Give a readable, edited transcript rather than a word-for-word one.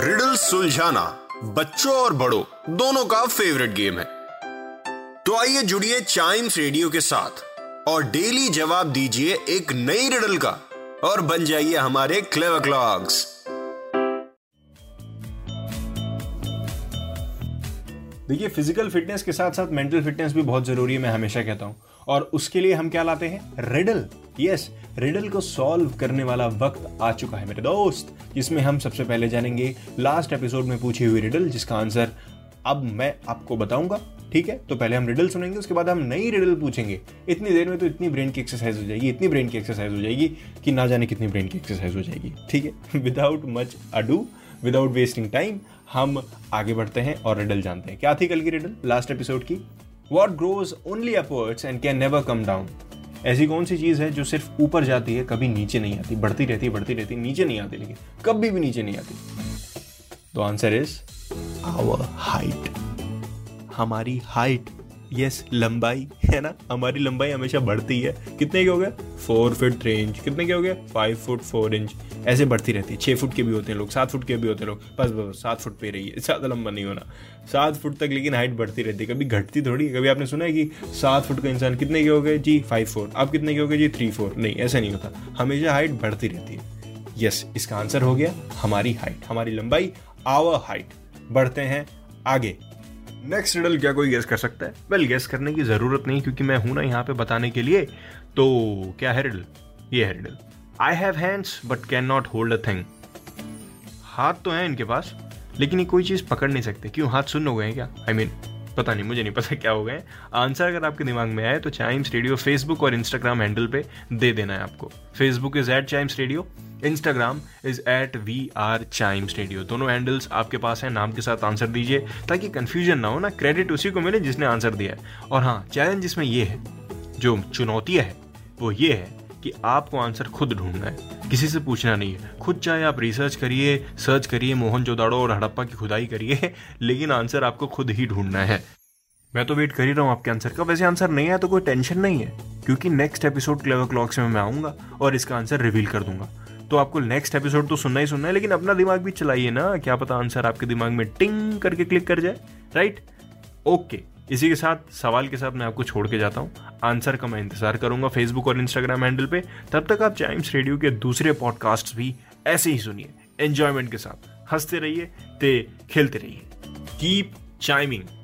Riddle सुलझाना बच्चों और बड़ों दोनों का फेवरेट गेम है, तो आइए जुड़िए चाइम्स रेडियो के साथ और डेली जवाब दीजिए एक नई रिडल का और बन जाइए हमारे क्लेवर क्लॉक्स। देखिए, फिजिकल फिटनेस के साथ साथ मेंटल फिटनेस भी बहुत जरूरी है, मैं हमेशा कहता हूँ। और उसके लिए हम क्या लाते हैं? रिडल। यस, रिडल को सॉल्व करने वाला वक्त आ चुका है मेरे दोस्त, जिसमें हम सबसे पहले जानेंगे लास्ट एपिसोड में पूछी हुई रिडल, जिसका आंसर अब मैं आपको बताऊंगा। ठीक है, तो पहले हम रिडल सुनेंगे, उसके बाद हम नई रिडल पूछेंगे। इतनी देर में तो इतनी ब्रेन की एक्सरसाइज हो जाएगी, इतनी ब्रेन की एक्सरसाइज हो जाएगी कि ना जाने कितनी ब्रेन की एक्सरसाइज हो जाएगी। ठीक है, without much ado, without wasting time, हम आगे बढ़ते हैं और रिडल जानते हैं। क्या थी कल की रिडल, लास्ट एपिसोड की? What grows only upwards and can never come down? ऐसी कौन सी चीज है जो सिर्फ ऊपर जाती है, कभी नीचे नहीं आती? बढ़ती रहती, नीचे नहीं आती, लेकिन कभी भी नीचे नहीं आती। तो आंसर इज आवर हाइट, हमारी हाइट। यस, लंबाई है ना, हमारी लंबाई हमेशा बढ़ती है। कितने के हो गए? 4 फीट 3 इंच। कितने के हो गए? 5 फुट 4 इंच। ऐसे बढ़ती रहती है। 6 फुट के भी होते हैं लोग, 7 फुट के भी होते हैं लोग। बस 7 फुट पे रहिए, ज़्यादा लंबा नहीं होना, 7 फुट तक। लेकिन हाइट बढ़ती रहती है, कभी घटती थोड़ी। कभी आपने सुना है कि 7 फुट का इंसान, कितने के हो गए जी? 5'4"। आप कितने के हो गए जी? 3'4"। नहीं, ऐसा नहीं होता, हमेशा हाइट बढ़ती रहती है। यस, इसका आंसर हो गया हमारी हाइट, हमारी लंबाई, आवर हाइट। बढ़ते हैं आगे। नेक्स्ट रिडल क्या कोई गेस कर सकता है? वेल, गेस करने की जरूरत नहीं, क्योंकि मैं हूं ना यहाँ पे बताने के लिए। तो क्या है रिडल? ये है riddle, I have hands but can not hold a thing. हाथ तो है इनके पास, लेकिन ये कोई चीज़ पकड़ नहीं सकते। क्यों? हाथ सुन्न हो गए हैं क्या? I mean, पता नहीं, मुझे नहीं पता क्या हो गए। आंसर अगर आपके दिमाग में आए तो चाइम्स रेडियो फेसबुक और इंस्टाग्राम हैंडल पे दे देना है आपको। Facebook is at Chimes Radio, Instagram is at @VR Chimes Radio। दोनों हैंडल्स आपके पास हैं, नाम के साथ आंसर दीजिए ताकि कंफ्यूजन ना हो ना, क्रेडिट उसी को मिले जिसने आंसर दिया है। और हाँ, चैलेंज इसमें ये है, जो चुनौती है वो ये है कि आपको आंसर खुद ढूंढना है, किसी से पूछना नहीं है। खुद चाहे आप रिसर्च करिए, सर्च करिए, मोहनजोदाड़ो और हड़प्पा की खुदाई करिए, लेकिन आंसर आपको खुद ही ढूंढना है। मैं तो वेट कर ही रहा हूँ आपके आंसर का। वैसे आंसर नहीं आया तो कोई टेंशन नहीं है, क्योंकि नेक्स्ट एपिसोड क्लेवर क्लॉक्स में मैं आऊँगा और इसका आंसर रिवील कर दूंगा। तो आपको नेक्स्ट एपिसोड तो सुनना ही सुनना है, लेकिन अपना दिमाग भी चलाइए ना, क्या पता आंसर आपके दिमाग में टिंग करके क्लिक कर जाए। राइट, ओके, इसी के साथ, सवाल के साथ मैं आपको छोड़ के जाता हूँ। आंसर का मैं इंतजार करूंगा फेसबुक और इंस्टाग्राम हैंडल पे। तब तक आप चाइम्स रेडियो के दूसरे पॉडकास्ट्स भी ऐसे ही सुनिए, एंजॉयमेंट के साथ। हंसते रहिए ते खेलते रहिए। Keep chiming.